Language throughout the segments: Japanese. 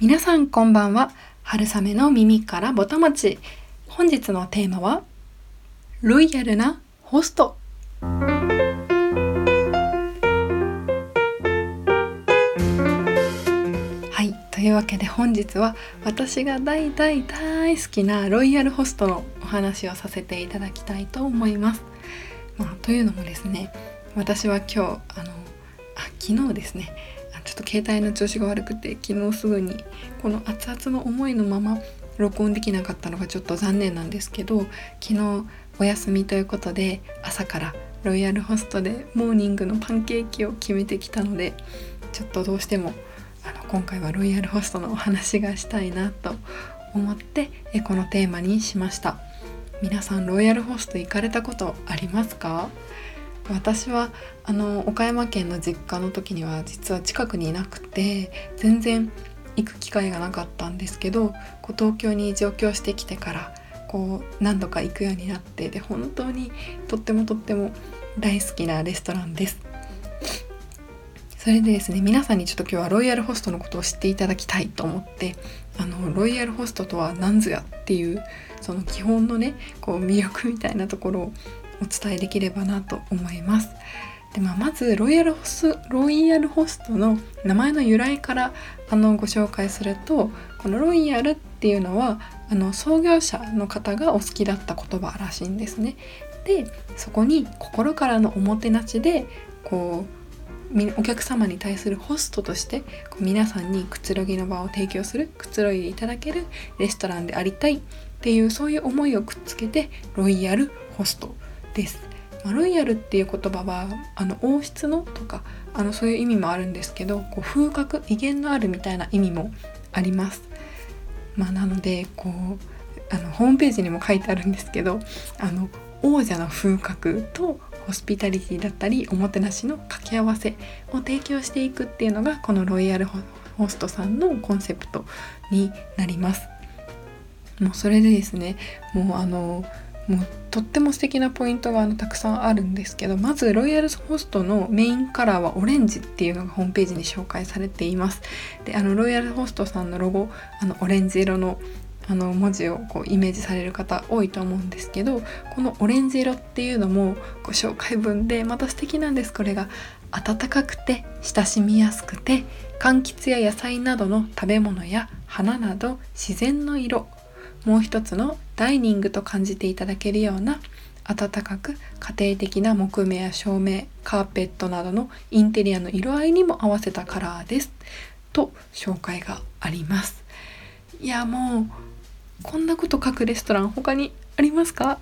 皆さんこんばんは。春雨の耳からぼたもち。本日のテーマはロイヤルなホスト。はい、というわけで本日は私が大好きなロイヤルホストのお話をさせていただきたいと思います。というのもですね、私は今日昨日ですね、ちょっと携帯の調子が悪くて昨日すぐにこの熱々の思いのまま録音できなかったのがちょっと残念なんですけど、昨日お休みということで朝からロイヤルホストでモーニングのパンケーキを決めてきたので、ちょっとどうしても今回はロイヤルホストのお話がしたいなと思ってこのテーマにしました。皆さんロイヤルホスト行かれたことありますか？私は岡山県の実家の時には実は近くにいなくて全然行く機会がなかったんですけど、東京に上京してきてから何度か行くようになって、で本当にとっても大好きなレストランです。それでですね、皆さんにちょっと今日はロイヤルホストのことを知っていただきたいと思って、ロイヤルホストとは何ぞやっていうその基本のね魅力みたいなところをお伝えできればなと思います。で、まずロイヤルホストの名前の由来からご紹介すると、このロイヤルっていうのは創業者の方がお好きだった言葉らしいんですね。で、そこに心からのおもてなしでお客様に対するホストとして皆さんにくつろぎの場を提供する、くつろいでいただけるレストランでありたいっていう、そういう思いをくっつけてロイヤルホストです。ロイヤルっていう言葉は王室のとかそういう意味もあるんですけど、風格、威厳のあるみたいな意味もあります。なのでホームページにも書いてあるんですけど、王者の風格とホスピタリティだったりおもてなしの掛け合わせを提供していくっていうのがこのロイヤルホストさんのコンセプトになります。もうそれでですね、もうとっても素敵なポイントがたくさんあるんですけど、まずロイヤルホストのメインカラーはオレンジっていうのがホームページに紹介されています。で、ロイヤルホストさんのロゴ、オレンジ色の文字をイメージされる方多いと思うんですけど、このオレンジ色っていうのもご紹介文でまた素敵なんです。これが温かくて親しみやすくて、柑橘や野菜などの食べ物や花など自然の色、もう一つのダイニングと感じていただけるような温かく家庭的な木目や照明、カーペットなどのインテリアの色合いにも合わせたカラーですと紹介があります。いや、もうこんなこと書くレストラン他にありますか？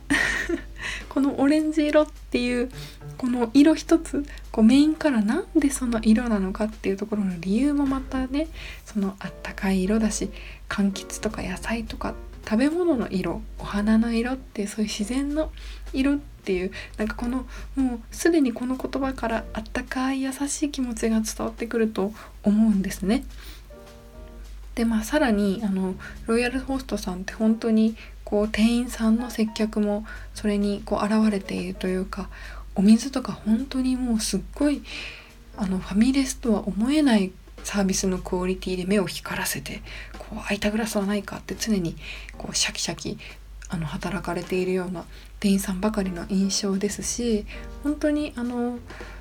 このオレンジ色っていうこの色一つ、メインカラーなんでその色なのかっていうところの理由もまたね、そのあったかい色だし、柑橘とか野菜とか食べ物の色、お花の色って、そういう自然の色っていう、もうすでにこの言葉からあったかい優しい気持ちが伝わってくると思うんですね。で、さらにロイヤルホストさんって本当に店員さんの接客もそれに現れているというか、お水とか本当にもうすっごいファミレスとは思えないサービスのクオリティで目を光らせて、空いたグラスはないかって常にシャキシャキ働かれているような店員さんばかりの印象ですし、本当に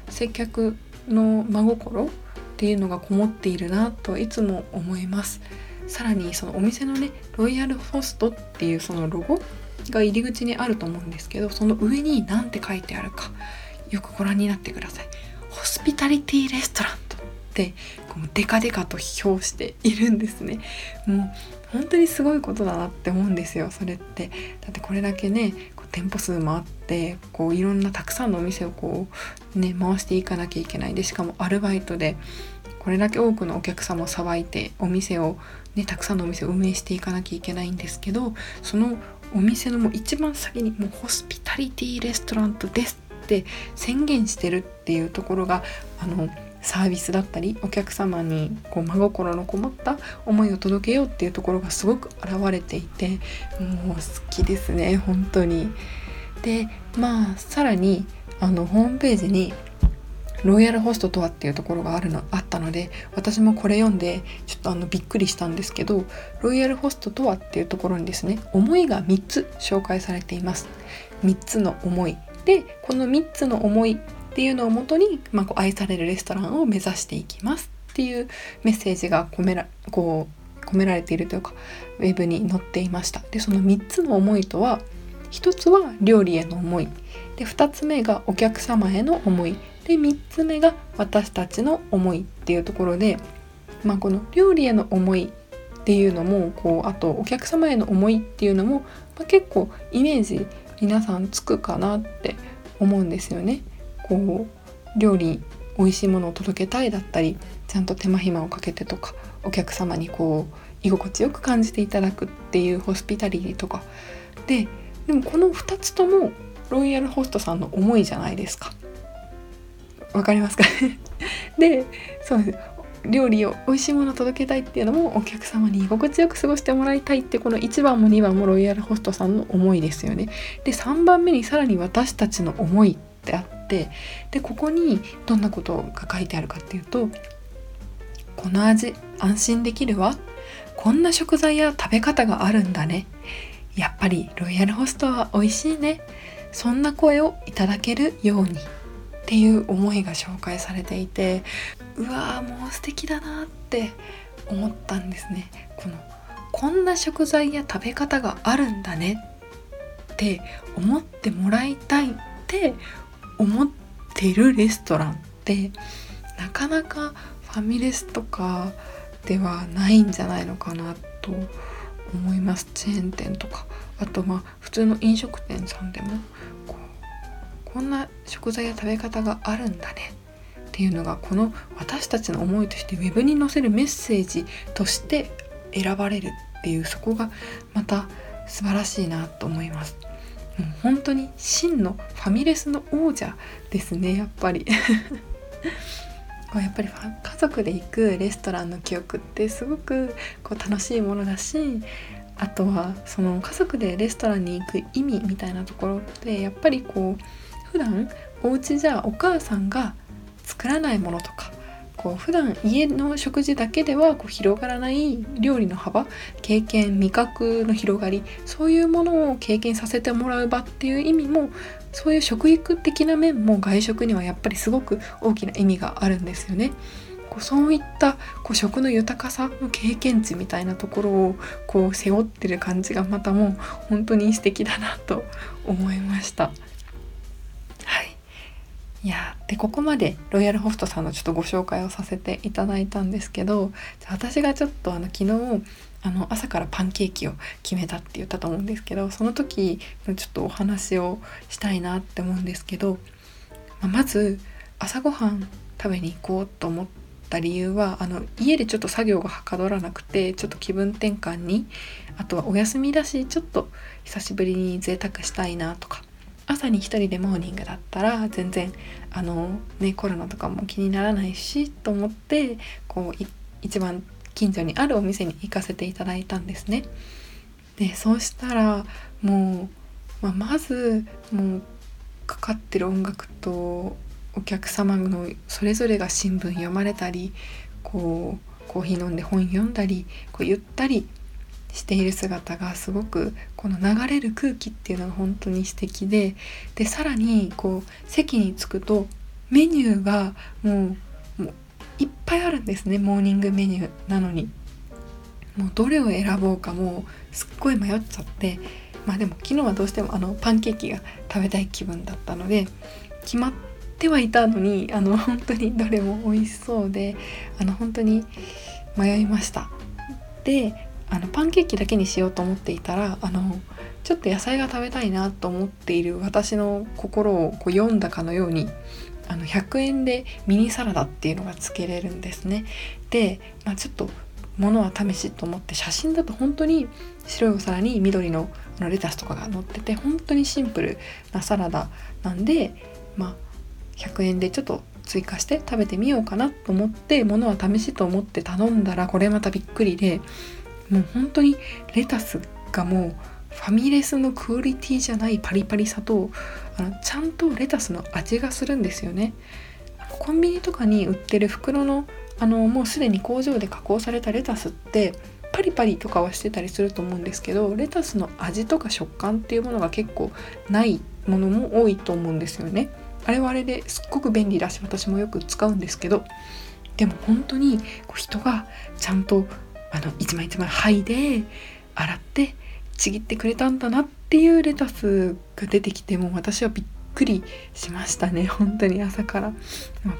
接客の真心っていうのがこもっているなといつも思います。さらにそのお店のね、ロイヤルホストっていうそのロゴが入り口にあると思うんですけど、その上に何て書いてあるかよくご覧になってください。ホスピタリティレストラントってデカデカと表しているんですね。もう本当にすごいことだなって思うんですよ、それって。だってこれだけね店舗数もあって、いろんなたくさんのお店を回していかなきゃいけない。でしかもアルバイトでこれだけ多くのお客様をさばいてお店を、たくさんのお店を運営していかなきゃいけないんですけど、そのお店のもう一番先にもうホスピタリティレストラントですって宣言してるっていうところがサービスだったりお客様に真心のこもった思いを届けようっていうところがすごく表れていて、もう好きですね本当に。で、さらにホームページにロイヤルホストとはっていうところがあったので、私もこれ読んでちょっとびっくりしたんですけど、ロイヤルホストとはっていうところにですね、思いが3つ紹介されています。3つの思いで、この3つの思いっていうのをもとに、こう愛されるレストランを目指していきますっていうメッセージが込められているというか、ウェブに載っていました。で、その3つの思いとは、1つは料理への思いで、2つ目がお客様への思いで、3つ目が私たちの思いっていうところで、この料理への思いっていうのもあとお客様への思いっていうのも、結構イメージ皆さんつくかなって思うんですよね。料理、美味しいものを届けたいだったり、ちゃんと手間暇をかけてとか、お客様に居心地よく感じていただくっていうホスピタリティとかで、でもこの2つともロイヤルホストさんの思いじゃないですか。わかりますかねで、そうです、料理を、美味しいものを届けたいっていうのも、お客様に居心地よく過ごしてもらいたいって、この1番も2番もロイヤルホストさんの思いですよね。で、3番目にさらに私たちの思いってあって、でここにどんなことが書いてあるかっていうと、この味安心できるわ、こんな食材や食べ方があるんだね、やっぱりロイヤルホストは美味しいね、そんな声をいただけるようにっていう思いが紹介されていて、うわー、もう素敵だなって思ったんですね。こんな食材や食べ方があるんだねって思ってもらいたいって思ってるレストランってなかなかファミレスとかではないんじゃないのかなと思います。チェーン店とか、あと普通の飲食店さんでもこんな食材や食べ方があるんだねっていうのが、この私たちの思いとしてウェブに載せるメッセージとして選ばれるっていう、そこがまた素晴らしいなと思います。もう本当に真のファミレスの王者ですね、やっぱりやっぱり家族で行くレストランの記憶ってすごく楽しいものだし、あとはその家族でレストランに行く意味みたいなところで、やっぱり普段お家じゃお母さんが作らないものとか、普段家の食事だけでは広がらない料理の幅、経験、味覚の広がり、そういうものを経験させてもらう場っていう意味も、そういう食育的な面も外食にはやっぱりすごく大きな意味があるんですよね。そういった食の豊かさの経験値みたいなところを背負ってる感じが、またもう本当に素敵だなと思いました。いやで、ここまでロイヤルホストさんのちょっとご紹介をさせていただいたんですけど、私がちょっと昨日朝からパンケーキを決めたって言ったと思うんですけど、その時ちょっとお話をしたいなって思うんですけど、まず朝ごはん食べに行こうと思った理由は、家でちょっと作業がはかどらなくて、ちょっと気分転換に、あとはお休みだしちょっと久しぶりに贅沢したいなとか、朝に一人でモーニングだったら全然コロナとかも気にならないしと思って、一番近所にあるお店に行かせていただいたんですね。で、そうしたらもう、まずもうかかってる音楽と、お客様のそれぞれが新聞読まれたり、コーヒー飲んで本読んだり、ゆったりしている姿がすごく、この流れる空気っていうのが本当に素敵で、でさらに席に着くとメニューがもういっぱいあるんですね。モーニングメニューなのにもうどれを選ぼうかもうすっごい迷っちゃって、でも昨日はどうしてもパンケーキが食べたい気分だったので、決まってはいたのに本当にどれも美味しそうで、本当に迷いました。でパンケーキだけにしようと思っていたら、ちょっと野菜が食べたいなと思っている私の心を読んだかのように、100円でミニサラダっていうのが付けれるんですね。で、ちょっと物は試しと思って、写真だと本当に白いお皿に緑のレタスとかが乗ってて、本当にシンプルなサラダなんで、100円でちょっと追加して食べてみようかなと思って、物は試しと思って頼んだら、これまたびっくりで、もう本当にレタスがもうファミレスのクオリティじゃないパリパリさと、ちゃんとレタスの味がするんですよね。コンビニとかに売ってる袋の、もうすでに工場で加工されたレタスってパリパリとかはしてたりすると思うんですけど、レタスの味とか食感っていうものが結構ないものも多いと思うんですよね。あれはあれですっごく便利だし、私もよく使うんですけど、でも本当にこう人がちゃんと一枚一枚剥いで洗ってちぎってくれたんだなっていうレタスが出てきて、もう私はびっくりしましたね、本当に朝から。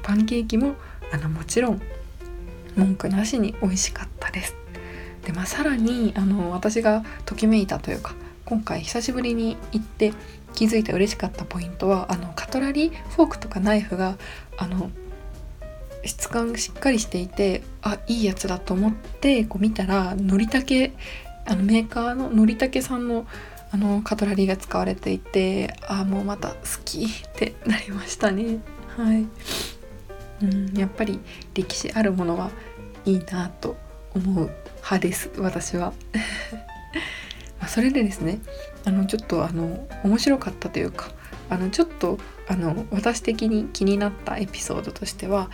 パンケーキももちろん文句なしに美味しかったです。で、さらに私がときめいたというか、今回久しぶりに行って気づいた嬉しかったポイントは、カトラリー、フォークとかナイフが質感しっかりしていて、いいやつだと思ってこう見たら、のりたけメーカーののりたけさんのカトラリーが使われていて、もうまた好きってなりましたね。はい、やっぱり歴史あるものはいいなと思う派です私は。それでですね、ちょっと面白かったというか、ちょっと私的に気になったエピソードとしては、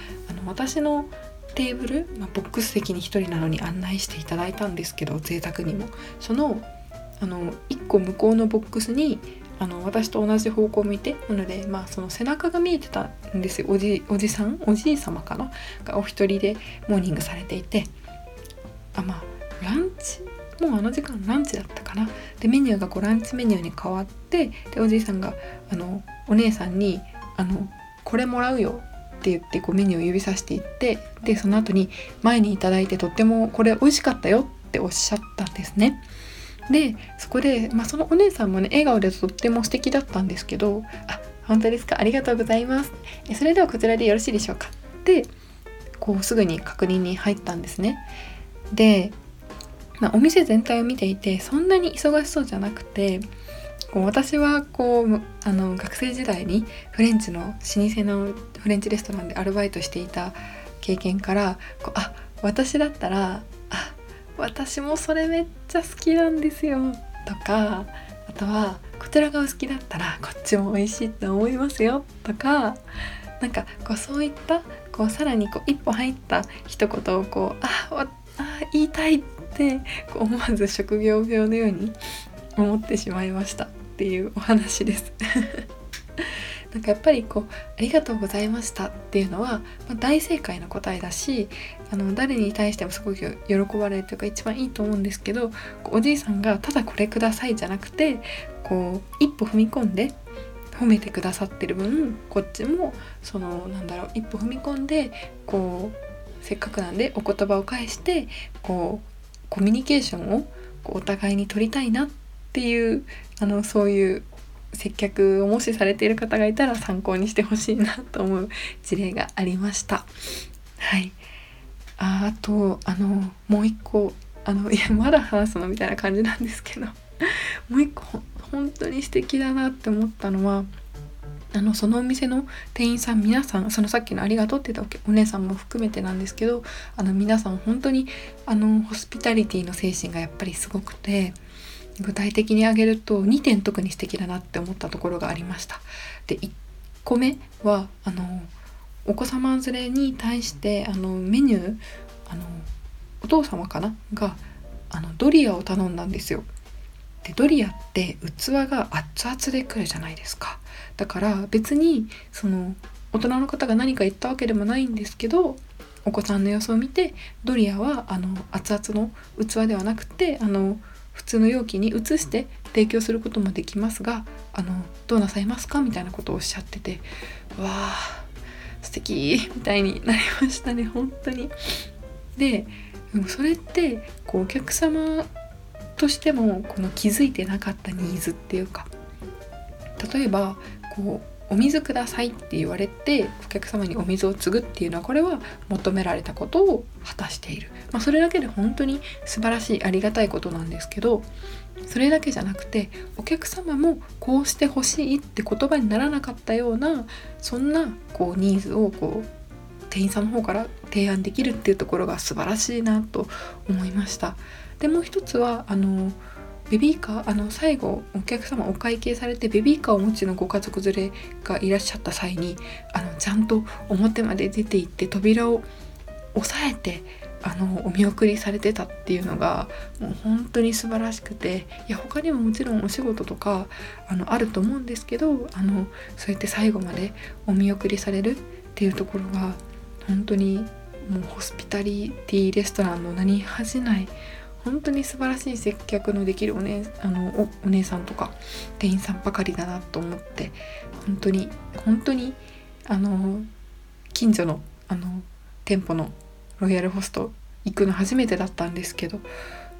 私のテーブル、ボックス席に一人なのに案内していただいたんですけど、贅沢にもその1個向こうのボックスに私と同じ方向を向いて、なので、その背中が見えてたんですよ。おじい様かながお一人でモーニングされていて、ランチ、もう時間ランチだったかな。で、メニューがこうランチメニューに変わって、でおじいさんがお姉さんにこれもらうよって言ってこうメニューを指さしていって、でその後に前にいただいてとってもこれ美味しかったよっておっしゃったんですね。でそこで、そのお姉さんもね笑顔でとっても素敵だったんですけど、本当ですか、ありがとうございます、それではこちらでよろしいでしょうかってこうすぐに確認に入ったんですね。でお店全体を見ていて、そんなに忙しそうじゃなくて、私は学生時代に老舗のフレンチレストランでアルバイトしていた経験から、私だったら私もそれめっちゃ好きなんですよとか、あとはこちらがお好きだったらこっちも美味しいと思いますよとか、そういったさらに一歩入った一言を言いたいって思わず職業病のように思ってしまいましたっていうお話ですやっぱりありがとうございましたっていうのは、大正解の答えだし、誰に対してもすごく喜ばれるというか一番いいと思うんですけど、おじいさんがただこれくださいじゃなくて、一歩踏み込んで褒めてくださってる分、こっちも一歩踏み込んでせっかくなんでお言葉を返してコミュニケーションをお互いに取りたいなっていうそういう接客をもしされている方がいたら参考にしてほしいなと思う事例がありました。はい。あともう一個いやまだ話すのみたいな感じなんですけど、もう一個本当に素敵だなって思ったのは。そのお店の店員さん皆さん、さっきのありがとうって言ったお姉さんも含めてなんですけど、皆さん本当にホスピタリティの精神がやっぱりすごくて、具体的に挙げると2点特に素敵だなって思ったところがありました。で1個目はお子様連れに対してメニューお父様かながドリアを頼んだんですよ。でドリアって器が熱々で来るじゃないですか。だから別に大人の方が何か言ったわけでもないんですけど、お子さんの様子を見てドリアは熱々の器ではなくて普通の容器に移して提供することもできますが、どうなさいますかみたいなことをおっしゃってて、わあ素敵みたいになりましたね本当に。でそれってお客様としても気づいてなかったニーズっていうか、例えばお水くださいって言われてお客様にお水を継ぐっていうのは、これは求められたことを果たしている、それだけで本当に素晴らしいありがたいことなんですけど、それだけじゃなくてお客様もこうしてほしいって言葉にならなかったような、そんなニーズを店員さんの方から提案できるっていうところが素晴らしいなと思いました。でもう一つはベビーカー、最後お客様お会計されてベビーカーをお持ちのご家族連れがいらっしゃった際にちゃんと表まで出て行って扉を押さえてお見送りされてたっていうのがもう本当に素晴らしくて、いや他にももちろんお仕事とかあると思うんですけどそうやって最後までお見送りされるっていうところが本当にもうホスピタリティレストランの名に恥じない本当に素晴らしい接客のできるお姉さんとか店員さんばかりだなと思って、本当に本当に近所の店舗のロイヤルホスト行くの初めてだったんですけど、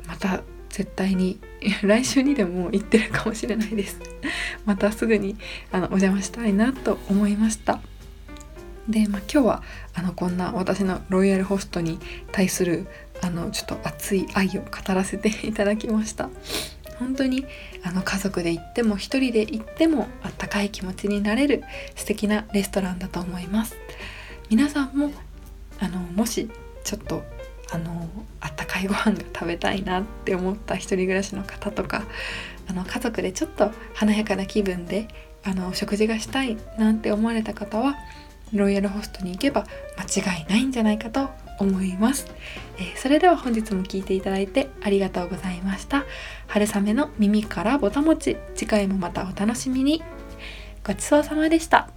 また絶対に来週にでも行ってるかもしれないです。またすぐにお邪魔したいなと思いました。で、今日はこんな私のロイヤルホストに対するちょっと熱い愛を語らせていただきました。本当に家族で行っても一人で行ってもあったかい気持ちになれる素敵なレストランだと思います。皆さんももしちょっとあったかいご飯が食べたいなって思った一人暮らしの方とか家族でちょっと華やかな気分で食事がしたいなんて思われた方はロイヤルホストに行けば間違いないんじゃないかと思います。それでは本日も聞いていただいてありがとうございました。春雨の耳からぼたもち、次回もまたお楽しみに。ごちそうさまでした。